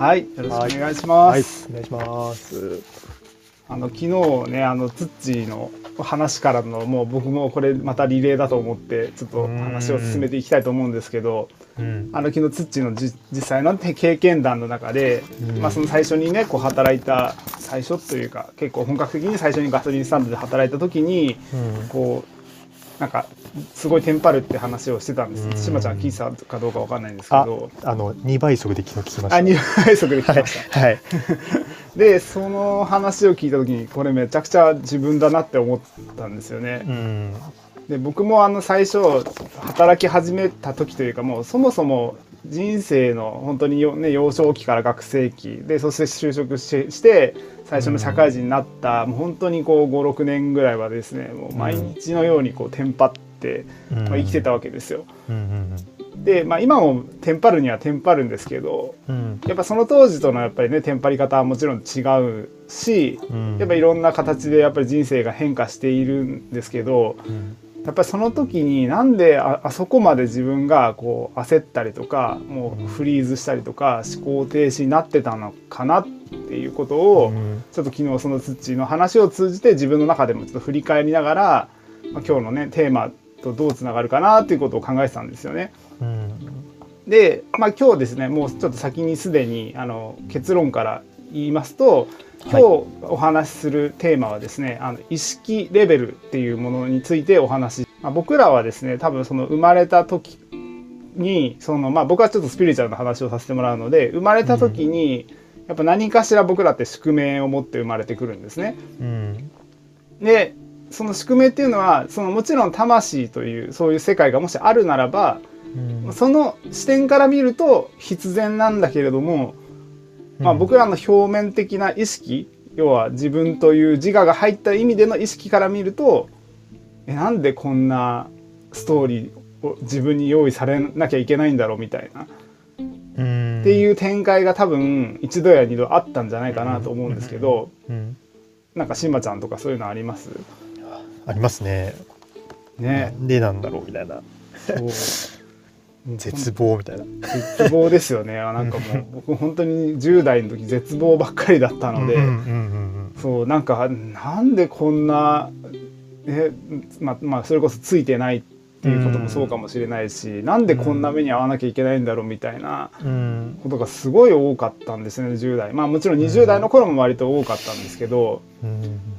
はい、よろしくお願いします。はい、お願いします。昨日ね、ツッチーの話からの、もう僕もこれまたリレーだと思ってちょっと話を進めていきたいと思うんですけど、昨日ツッチーの実際の経験談の中で、その最初にねこう働いた最初というか結構本格的に最初にガソリンスタンドで働いた時に、こうなんかすごいテンパるって話をしてたんです。志麻ちゃん聞いたかどうかわかんないんですけど、2倍速で聞きました。2倍速で聞きました。はい。でその話を聞いた時にこれめちゃくちゃ自分だなって思ったんですよね。で僕も最初働き始めた時というか、もうそもそも人生の本当に幼少期から学生期で、そして就職して最初の社会人になった、もう本当にこう 5,6 年ぐらいはですね、もう毎日のようにこうテンパって、生きてたわけですよ。で今もテンパるにはテンパるんですけど、やっぱその当時とのやっぱりねテンパり方はもちろん違うし、やっぱいろんな形でやっぱり人生が変化しているんですけど、やっぱりその時になんで あそこまで自分がこう焦ったりとか、もうフリーズしたりとか思考停止になってたのかなっていうことを、ちょっと昨日その土の話を通じて自分の中でもちょっと振り返りながら、今日のねテーマとどうつながるかなっていうことを考えてたんですよね。で、今日ですね、もうちょっと先にすでに結論から言いますと、今日お話しするテーマはですね、意識レベルっていうものについてお話し、僕らはですね多分その生まれた時に僕はちょっとスピリチュアルな話をさせてもらうので、生まれた時にやっぱ何かしら僕らって宿命を持って生まれてくるんですね。でその宿命っていうのはもちろん魂というそういう世界がもしあるならば、その視点から見ると必然なんだけれども、僕らの表面的な意識、要は自分という自我が入った意味での意識から見ると、なんでこんなストーリーを自分に用意されなきゃいけないんだろうみたいな、っていう展開が多分一度や二度あったんじゃないかなと思うんですけど、なんか志麻ちゃんとかそういうのあります？ありますね。なんでなんだろうみたいな。絶望みたいな。絶望ですよね。なんかもう僕本当に10代の時絶望ばっかりだったので、そうなんかなんでこんなそれこそついてないっていうこともそうかもしれないし、なんでこんな目に遭わなきゃいけないんだろうみたいなことがすごい多かったんですね、10代。もちろん20代の頃も割と多かったんですけど、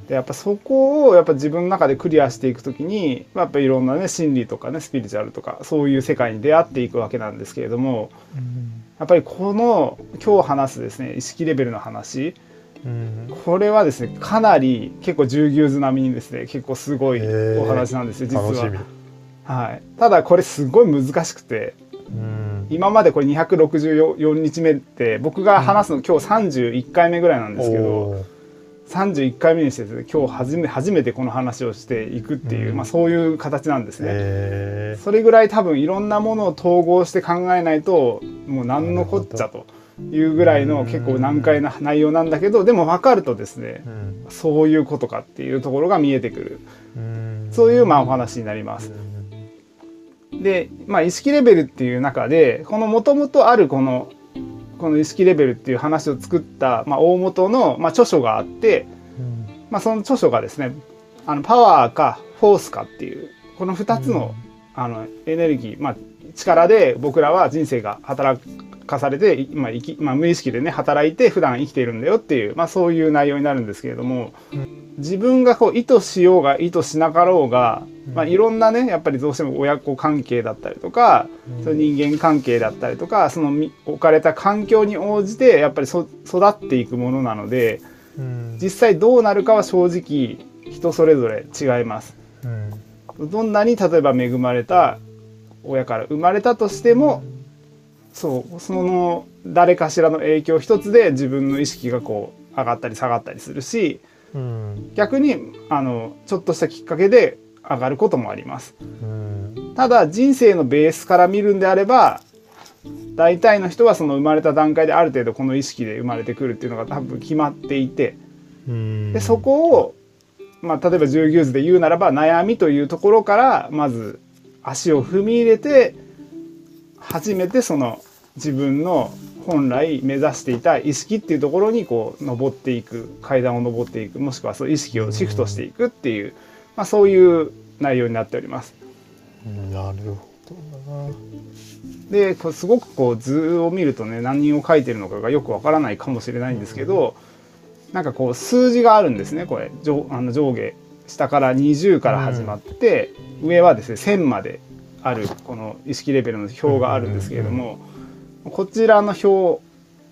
やっぱそこをやっぱ自分の中でクリアしていくときに、やっぱいろんなね心理とかねスピリチュアルとかそういう世界に出会っていくわけなんですけれども、やっぱりこの今日話すですね意識レベルの話、これはですねかなり結構十牛図並みにですね結構すごいお話なんですよ、実は。楽しみ。はい。ただこれすごい難しくて、今までこれ264日目って僕が話すの今日31回目ぐらいなんですけど。31回目にしてですね、今日初めてこの話をしていくっていう、そういう形なんですね。それぐらい多分いろんなものを統合して考えないともう何のこっちゃというぐらいの結構難解な内容なんだけど、でも分かるとですね、そういうことかっていうところが見えてくる、そういうお話になります。で、意識レベルっていう中でこのもともとあるこの意識レベルっていう話を作った、大元の、著書があって、その著書がですねパワーかフォースかっていうこの2つの、エネルギー、力で僕らは人生が働かされて、無意識でね働いて普段生きているんだよっていう、そういう内容になるんですけれども、自分がこう意図しようが意図しなかろうが、いろんなねやっぱりどうしても親子関係だったりとか、その人間関係だったりとか、その置かれた環境に応じてやっぱり育っていくものなので、実際どうなるかは正直人それぞれ違います。どんなに例えば恵まれた親から生まれたとしても、その誰かしらの影響一つで自分の意識がこう上がったり下がったりするし、逆にちょっとしたきっかけで上がることもあります。ただ人生のベースから見るんであれば、大体の人はその生まれた段階である程度この意識で生まれてくるっていうのが多分決まっていて、でそこを、例えば十牛図で言うならば悩みというところからまず足を踏み入れて初めてその自分の本来目指していた意識っていうところにこう登っていく、階段を登っていく、もしくはそう意識をシフトしていくっていう、まあ、そういう内容になっております。なるほどな。で、すごくこう図を見るとね、何人を描いてるのかがよくわからないかもしれないんですけど、なんかこう数字があるんですね。これ上下下から20から始まって、上はですね1000まであるこの意識レベルの表があるんですけれども、こちらの表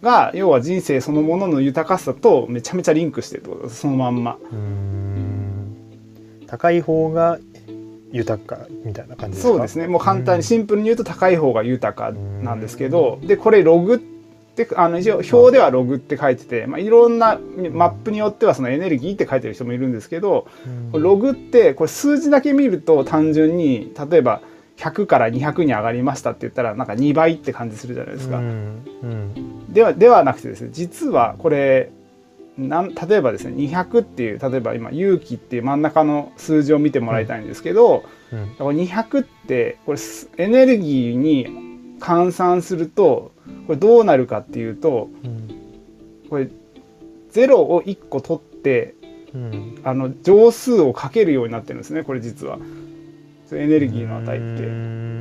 が要は人生そのものの豊かさとめちゃめちゃリンクしてるってことです。そのまんま。高い方が豊かみたいな感じですか？そうですね。もう簡単にシンプルに言うと高い方が豊かなんですけど、でこれログって一応表ではログって書いてて、まあ、いろんなマップによってはそのエネルギーって書いてる人もいるんですけど、ログってこれ数字だけ見ると単純に例えば100から200に上がりましたって言ったらなんか2倍って感じするじゃないですか。ではなくてですね、実はこれ例えばですね200っていう、例えば今勇気っていう真ん中の数字を見てもらいたいんですけど、これ200ってこれエネルギーに換算するとこれどうなるかっていうと、これ0を1個取って乗数をかけるようになってるんですね。これ実はエネルギーの値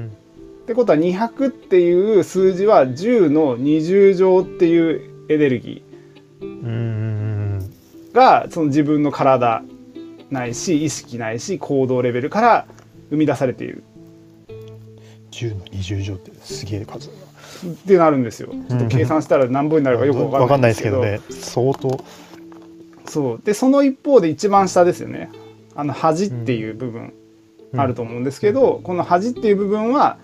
って。ってことは200っていう数字は10の20乗っていうエネルギーがその自分の体ないし意識ないし行動レベルから生み出されている。10の20乗ってすげえ数だな。ってなるんですよ。ちょっと計算したら何分になるかよく分かんないですけどね。相当。そうで、その一方で一番下ですよね。恥っていう部分。あると思うんですけど、この端っていう部分は、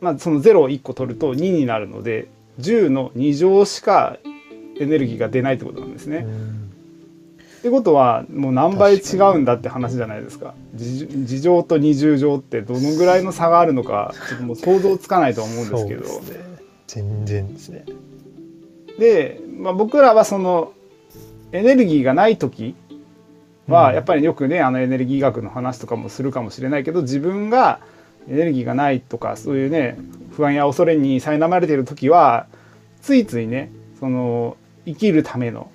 まあ、その0を1個取ると2になるので10の2乗しかエネルギーが出ないってことなんですね。ってことはもう何倍違うんだって話じゃないですか。2乗と20乗ってどのぐらいの差があるのかちょっともう想像つかないと思うんですけど。そうですね、全然ですね。で、まあ、僕らはそのエネルギーがない時はやっぱりよくね、エネルギー学の話とかもするかもしれないけど、自分がエネルギーがないとかそういうね不安や恐れに苛まれている時はついついねその生きるための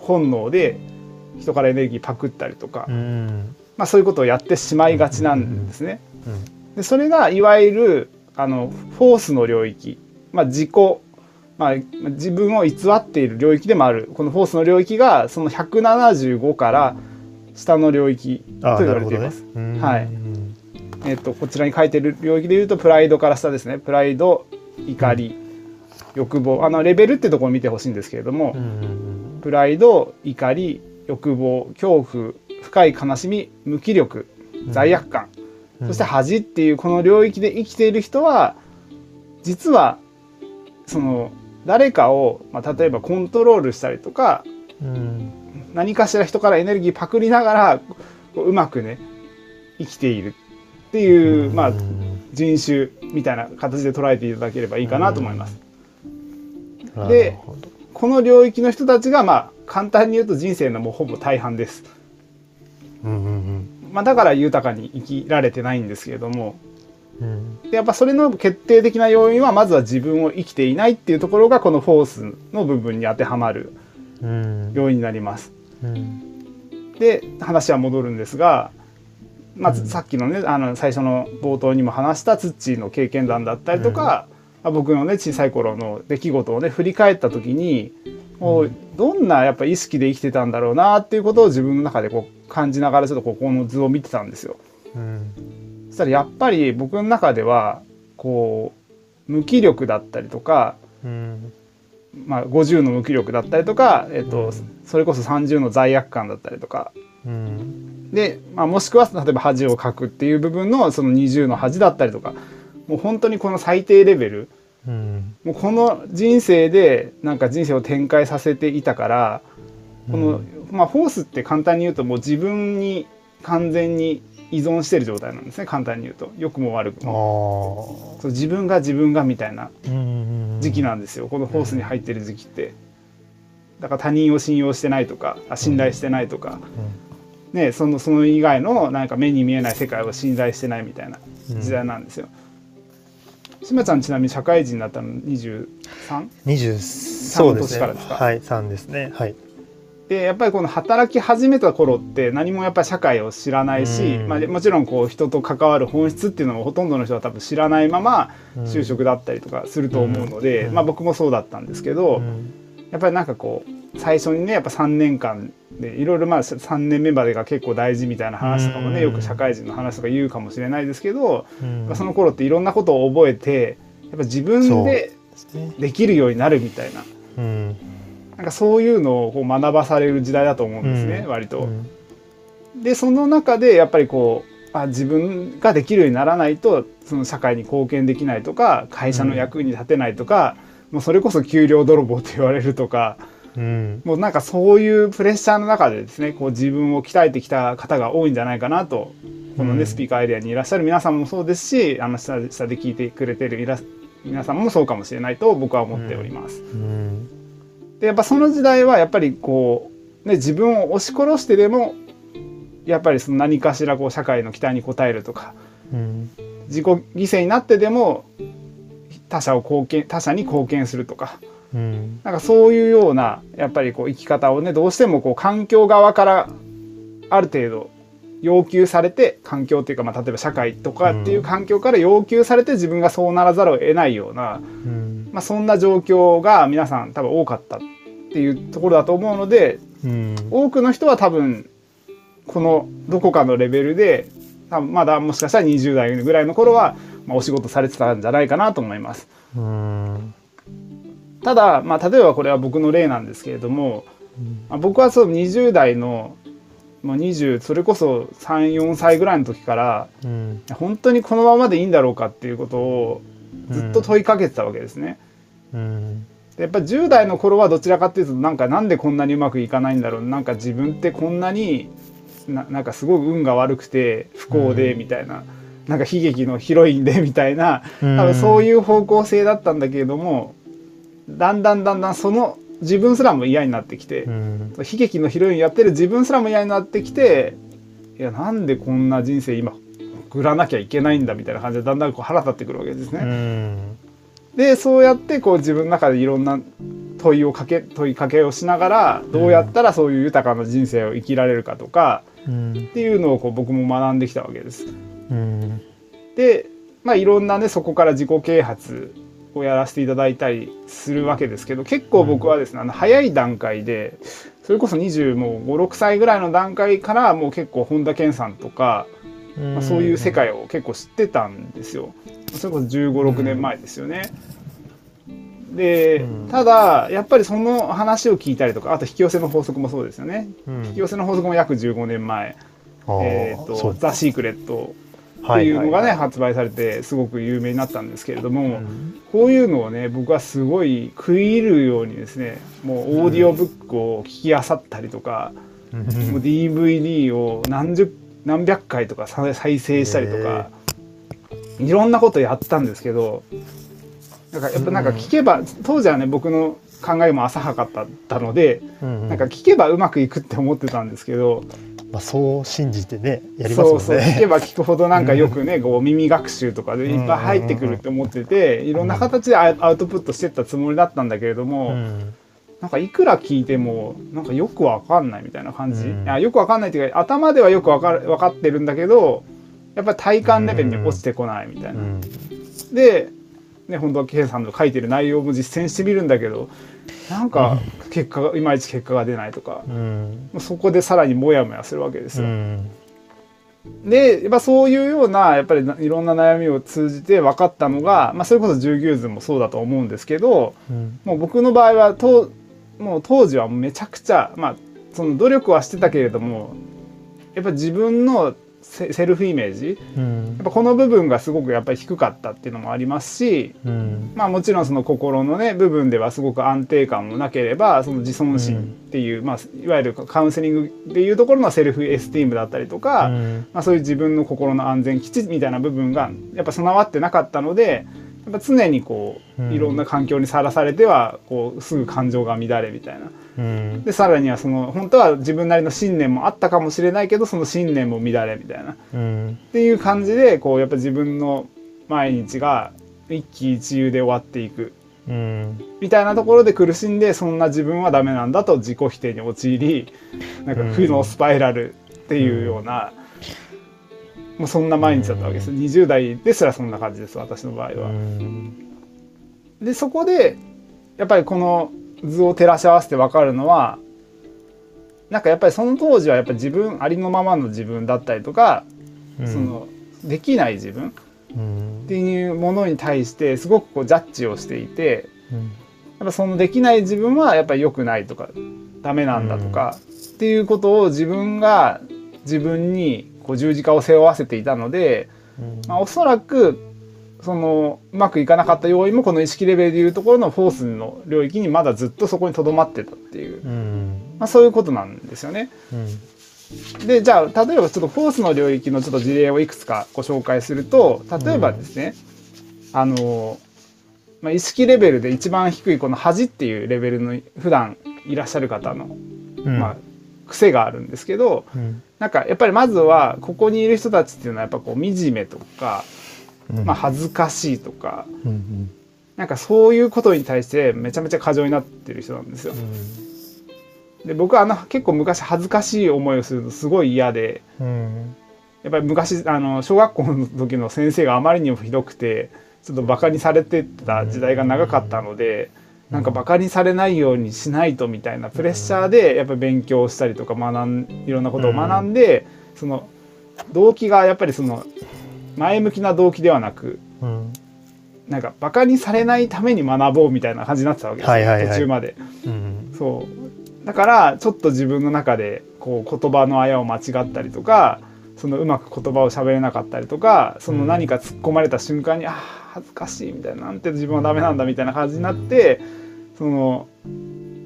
本能で人からエネルギーパクったりとか、まあ、そういうことをやってしまいがちなんですね。でそれがいわゆるフォースの領域、まあ、自分を偽っている領域でもある。このフォースの領域がその175から下の領域と言われています。はい。こちらに書いている領域でいうとプライドから下ですね。プライド、怒り、欲望、レベルってところを見てほしいんですけれども、プライド、怒り、欲望、恐怖、深い悲しみ、無気力、罪悪感、そして恥っていうこの領域で生きている人は実はその誰かを、まあ、例えばコントロールしたりとか、何かしら人からエネルギーパクりながらうまくね生きているっていう、まあ、人種みたいな形で捉えていただければいいかなと思います。でこの領域の人たちが、まあ、簡単に言うと人生のもうほぼ大半です。まあ、だから豊かに生きられてないんですけれども。でやっぱそれの決定的な要因はまずは自分を生きていないっていうところがこのフォースの部分に当てはまる要因になります。で話は戻るんですが、まあ、さっきのね最初の冒頭にも話したツッチーの経験談だったりとか、僕のね小さい頃の出来事をね振り返った時にどんなやっぱ意識で生きてたんだろうなっていうことを自分の中でこう感じながらちょっとここの図を見てたんですよ。そしたらやっぱり僕の中ではこう無気力だったりとか、まあ、50の無気力だったりとか、それこそ30の罪悪感だったりとか、で、まあ、もしくは例えば恥をかくっていう部分のその20の恥だったりとか、もう本当にこの最低レベル、もうこの人生でなんか人生を展開させていたからこの、まあ、フォースって簡単に言うともう自分に完全に依存してる状態なんですね。簡単に言うと良くも悪くもそう自分がみたいな時期なんですよ。このフォースに入ってる時期ってだから他人を信用してないとか信頼してないとか、ね、その以外のなんか目に見えない世界を信頼してないみたいな時代なんですよ。志麻ちゃんちなみに社会人になったの 23 そうですね、からですか。はい、3ですね。はい。でやっぱりこの働き始めた頃って何もやっぱり社会を知らないし、まあ、もちろんこう人と関わる本質っていうのもほとんどの人は多分知らないまま就職だったりとかすると思うので、まあ、僕もそうだったんですけど、やっぱりなんかこう最初にねやっぱ3年間でいろいろまあ3年目までが結構大事みたいな話とかもね、よく社会人の話とか言うかもしれないですけど、その頃っていろんなことを覚えてやっぱ自分でできるようになるみたいな。なんかそういうのをこう学ばされる時代だと思うんですね、割と。でその中でやっぱりこう自分ができるようにならないとその社会に貢献できないとか会社の役に立てないとか、もうそれこそ給料泥棒って言われるとか、もうなんかそういうプレッシャーの中でですねこう自分を鍛えてきた方が多いんじゃないかなと、このね、スピーカーエリアにいらっしゃる皆さんもそうですし、下で聞いてくれてる皆さんもそうかもしれないと僕は思っております。でやっぱその時代はやっぱりこう、ね、自分を押し殺してでもやっぱりその何かしらこう社会の期待に応えるとか、自己犠牲になってでも他者に貢献するとか、なんかそういうようなやっぱりこう生き方をねどうしてもこう環境側からある程度要求されて、環境っていうか、まあ、例えば社会とかっていう環境から要求されて自分がそうならざるを得ないような、まあ、そんな状況が皆さん多分多かったっていうところだと思うので、多くの人は多分このどこかのレベルで多分まだもしかしたら20代ぐらいの頃は、まあ、お仕事されてたんじゃないかなと思います。ただ、まあ、例えばこれは僕の例なんですけれども、まあ、僕はその20代のもう20それこそ 3,4 歳ぐらいの時から、本当にこのままでいいんだろうかっていうことをずっと問いかけてたわけですね。でやっぱ10代の頃はどちらかっていうとなんでこんなにうまくいかないんだろう、なんか自分ってこんなになんかすごい運が悪くて不幸でみたいな、なんか悲劇のヒロインでみたいな、多分そういう方向性だったんだけれども、だんだんその自分すらも嫌になってきて、悲劇のヒロインやってる自分すらも嫌になってきて、いやなんでこんな人生今送らなきゃいけないんだみたいな感じでだんだんこう腹立ってくるわけですね。でそうやってこう自分の中でいろんな問いかけをしながら、どうやったらそういう豊かな人生を生きられるかとか、っていうのをこう僕も学んできたわけです。で、まあ、いろんなねそこから自己啓発をやらせていただいたりするわけですけど、結構僕はですね、早い段階でそれこそ25、26歳ぐらいの段階からもう結構本田健さんとか、まあ、そういう世界を結構知ってたんですよ。それこそ15、16年前ですよね。でただやっぱりその話を聞いたりとか、あと引き寄せの法則もそうですよね。引き寄せの法則も約15年前「ザ・シークレット」っていうのがね発売されてすごく有名になったんですけれども、こういうのをね僕はすごい食い入るようにですね、もうオーディオブックを聞き漁ったりとか、もう DVD を何百回とか再生したりとか、いろんなことやったんですけど、なんかやっぱなんか聞けば、当時はね僕の考えも浅はかったので、なんか聞けばうまくいくって思ってたんですけど、まあそう信じてねやりますもんね。そうそう、聞けば聞くほどなんかよくねこう耳学習とかでいっぱい入ってくるって思ってて、いろんな形でアウトプットしてったつもりだったんだけれども、なんかいくら聞いてもなんかよくわかんないみたいな感じ、よくわかんないっていうか頭ではよくわかってるんだけど、やっぱり体感レベルに落ちてこないみたいな。で、ね、本田圭さんの書いてる内容も実践してみるんだけど、なんかいまいち結果が出ないとか、そこでさらにモヤモヤするわけですよ。でやっぱそういうようなやっぱりいろんな悩みを通じて分かったのが、まあ、それこそ十牛図もそうだと思うんですけど、もう僕の場合はもう当時はめちゃくちゃ、まあ、その努力はしてたけれども、やっぱ自分のセルフイメージ、やっぱこの部分がすごくやっぱり低かったっていうのもありますし、まあもちろんその心のね部分ではすごく安定感もなければ、その自尊心っていう、まあ、いわゆるカウンセリングっていうところのセルフエスティームだったりとか、まあ、そういう自分の心の安全基地みたいな部分がやっぱ備わってなかったので、やっぱ常にこういろんな環境にさらされてはこうすぐ感情が乱れみたいな、でさらにはその本当は自分なりの信念もあったかもしれないけど、その信念も乱れみたいな、っていう感じでこうやっぱ自分の毎日が一喜一憂で終わっていく、みたいなところで苦しんで、そんな自分はダメなんだと自己否定に陥り、なんか負のスパイラルっていうような、もうそんな毎日だったわけです。20代ですらそんな感じです、私の場合は。でそこでやっぱりこの図を照らし合わせて分かるのは、なんかやっぱりその当時はやっぱり自分ありのままの自分だったりとか、そのできない自分っていうものに対してすごくこうジャッジをしていて、やっぱそのできない自分はやっぱり良くないとかダメなんだとかっていうことを自分が自分にこう十字架を背負わせていたので、まあ、おそらくそのうまくいかなかった要因もこの意識レベルでいうところのフォースの領域にまだずっとそこにとどまってたっていう、まあ、そういうことなんですよね。でじゃあ例えばちょっとフォースの領域のちょっと事例をいくつかご紹介すると、例えばですね、まあ、意識レベルで一番低いこの恥っていうレベルの普段いらっしゃる方の、まあ、癖があるんですけど、なんかやっぱりまずはここにいる人たちっていうのはやっぱこう惨めとか、まあ、恥ずかしいとか、なんかそういうことに対してめちゃめちゃ過剰になってる人なんですよ。で僕は結構昔恥ずかしい思いをするとすごい嫌で、やっぱり昔小学校の時の先生があまりにもひどくてちょっとバカにされてた時代が長かったので、なんかバカにされないようにしないとみたいなプレッシャーでやっぱり勉強したりとかいろんなことを学んで、その動機がやっぱりその前向きな動機ではなく、なんかバカにされないために学ぼうみたいな感じになってたわけです、途中まで。そうだからちょっと自分の中でこう言葉のあやを間違ったりとか、そのうまく言葉を喋れなかったりとか、その何か突っ込まれた瞬間に、あ恥ずかしいみたいな、なんて自分はダメなんだみたいな感じになって、その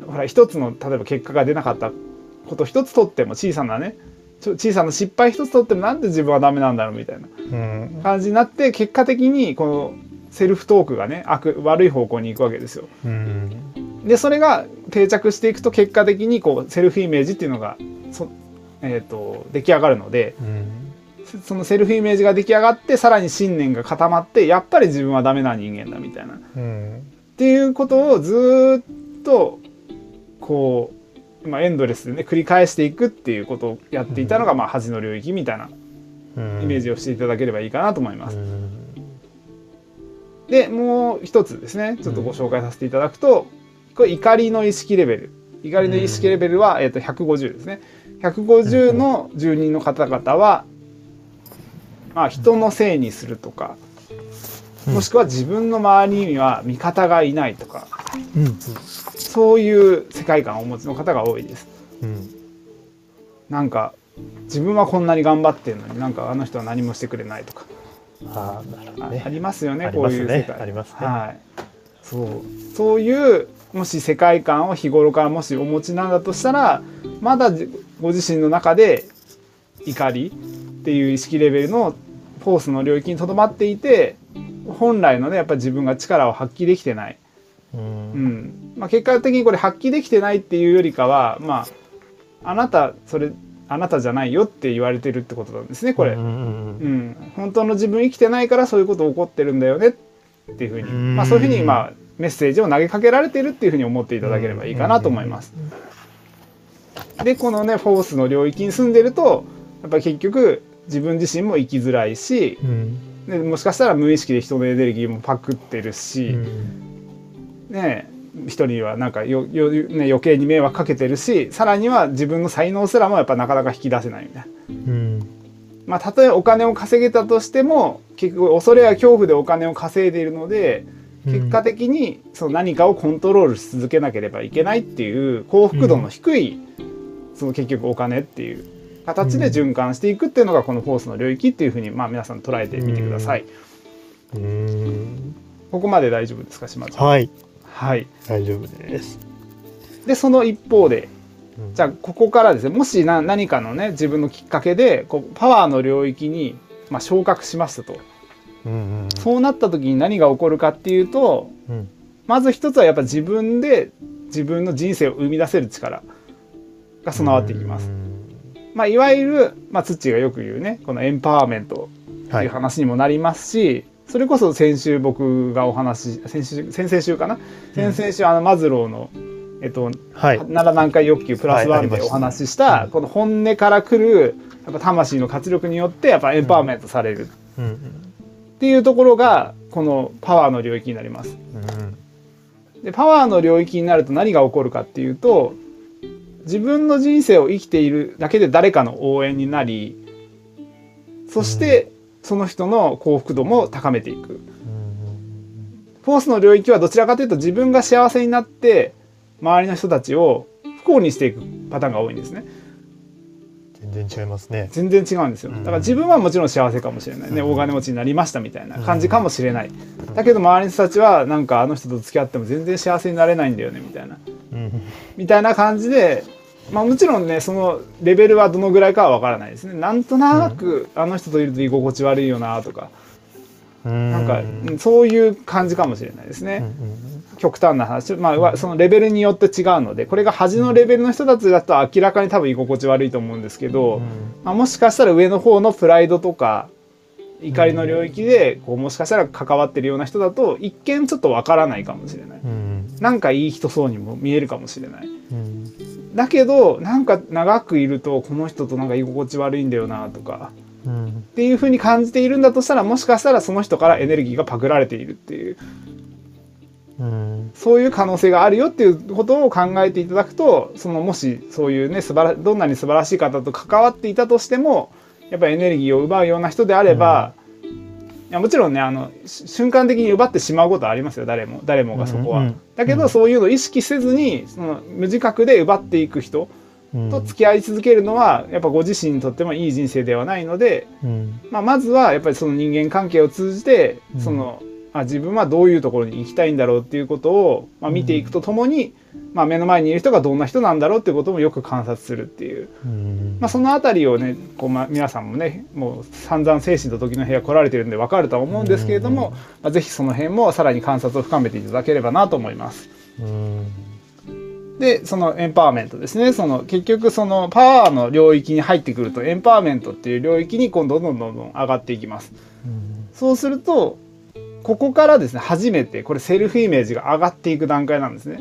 ほら一つの例えば結果が出なかったこと一つとっても小さなね、小さな失敗一つとってもなんで自分はダメなんだろうみたいな感じになって、結果的にこのセルフトークがね悪い方向に行くわけですよ。でそれが定着していくと結果的にこうセルフイメージっていうのが出来上がるので、そのセルフイメージが出来上がってさらに信念が固まって、やっぱり自分はダメな人間だみたいな、っていうことをずっとこう、エンドレスでね繰り返していくっていうことをやっていたのが、まあ恥の領域みたいなイメージをしていただければいいかなと思います。でもう一つですね、ちょっとご紹介させていただくと、これ怒りの意識レベル。怒りの意識レベルは、150ですね。150の住人の方々は、まあ、人のせいにするとか、もしくは自分の周りには味方がいないとか、そういう世界観をお持ちの方が多いです。なんか自分はこんなに頑張ってるのに、なんかあの人は何もしてくれないとか、ありますよね、こういう世界。ありますね。そういうもし世界観を日頃からもしお持ちなんだとしたら、まだご自身の中で怒りっていう意識レベルのフォースの領域にとどまっていて、本来のねやっぱり自分が力を発揮できてない、まあ、結果的にこれ発揮できてないっていうよりかは、まあ、それあなたじゃないよって言われてるってことなんですね、これ。本当の自分生きてないからそういうこと起こってるんだよねっていうふうに、まあ、そういうふうにまあメッセージを投げかけられているっていうふうに思っていただければいいかなと思います。でこのねフォースの領域に住んでると、やっぱり結局自分自身も生きづらいし、でもしかしたら無意識で人のエネルギーもパクってるし、人にはなんか余計に迷惑かけてるし、さらには自分の才能すらもやっぱなかなか引き出せないみたいな。まあ、たとえお金を稼げたとしても、結局恐れや恐怖でお金を稼いでいるので、結果的にその何かをコントロールし続けなければいけないっていう幸福度の低い、その結局お金っていう形で循環していくっていうのがこのフォースの領域っていうふうに、まあ皆さん捉えてみてください。ここまで大丈夫ですか、島ちゃん。はい、大丈夫です。でその一方で、じゃあここからですね、もし何かのね自分のきっかけでこうパワーの領域に、まあ、昇格しましたと。そうなった時に何が起こるかっていうと、まず一つはやっぱ自分で自分の人生を生み出せる力が備わっていきます。まあ、いわゆる、まあ、ツッチーがよく言うねこのエンパワーメントっていう話にもなりますし、それこそ先週僕がお話先々週かな、先々週マズローの7段階欲求プラスワンでお話しした、はいはい、この本音から来るやっぱ魂の活力によってやっぱエンパワーメントされるっていうところがこのパワーの領域になります。でパワーの領域になると何が起こるかっていうと、自分の人生を生きているだけで誰かの応援になり、そしてその人の幸福度も高めていく。フォースの領域はどちらかというと自分が幸せになって周りの人たちを不幸にしていくパターンが多いんですね。全然違いますね。全然違うんですよ。だから自分はもちろん幸せかもしれないね、大金持ちになりましたみたいな感じかもしれない、だけど周りの人たちはなんかあの人と付き合っても全然幸せになれないんだよねみたいな、みたいな感じで、まあ、もちろんねそのレベルはどのぐらいかはわからないですね。なんとなくあの人といると居心地悪いよなとか、なんかそういう感じかもしれないですね。極端な話、まあ、そのレベルによって違うので、これが端のレベルの人たちだと明らかに多分居心地悪いと思うんですけど、まあ、もしかしたら上の方のプライドとか怒りの領域でこうもしかしたら関わってるような人だと一見ちょっとわからないかもしれない、なんかいい人そうにも見えるかもしれない、だけどなんか長くいるとこの人となんか居心地悪いんだよなとかっていうふうに感じているんだとしたら、もしかしたらその人からエネルギーがパクられているっていう、そういう可能性があるよっていうことを考えていただくと、そのもしそういうねどんなに素晴らしい方と関わっていたとしてもやっぱりエネルギーを奪うような人であれば、いやもちろんね瞬間的に奪ってしまうことはありますよ、誰もがそこは、だけどそういうのを意識せずにその無自覚で奪っていく人と付き合い続けるのはやっぱご自身にとってもいい人生ではないので、まずはやっぱりその人間関係を通じてその、自分はどういうところに行きたいんだろうっていうことを、見ていくとともに、目の前にいる人がどんな人なんだろうっていうこともよく観察するっていう、そのあたりをねこう、皆さんもねもう散々精神と時の部屋来られてるんで分かるとは思うんですけれども、ぜひその辺もさらに観察を深めていただければなと思います。でそのエンパワーメントですね、その結局そのパワーの領域に入ってくるとエンパワーメントっていう領域に今度どんどん上がっていきます。そうするとここからですね初めてこれセルフイメージが上がっていく段階なんですね。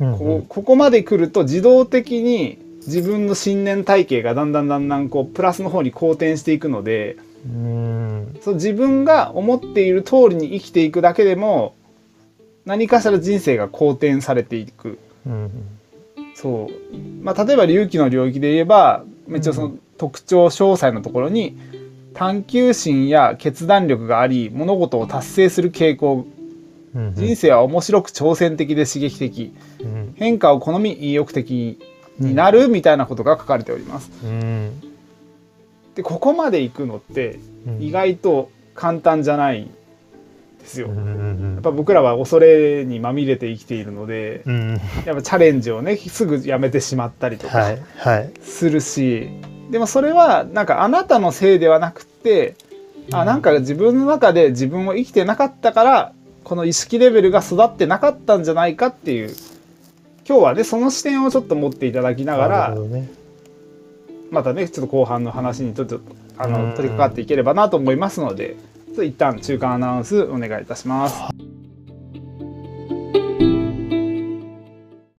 ここまで来ると自動的に自分の信念体系がだんだんこうプラスの方に好転していくので、そう自分が思っている通りに生きていくだけでも何かしら人生が好転されていく。例えば隆起の領域で言えば一応その特徴詳細のところに、探求心や決断力があり物事を達成する傾向、人生は面白く挑戦的で刺激的、変化を好み意欲的になるみたいなことが書かれております。でここまで行くのって意外と簡単じゃないですよ。やっぱ僕らは恐れにまみれて生きているので、やっぱチャレンジをねすぐやめてしまったりとかするし、でもそれはなんかあなたのせいではなくって、なんか自分の中で自分を生きてなかったからこの意識レベルが育ってなかったんじゃないかっていう、今日はねその視点をちょっと持っていただきながら、またねちょっと後半の話に取り掛かっていければなと思いますので。一旦中間アナウンスお願いいたします。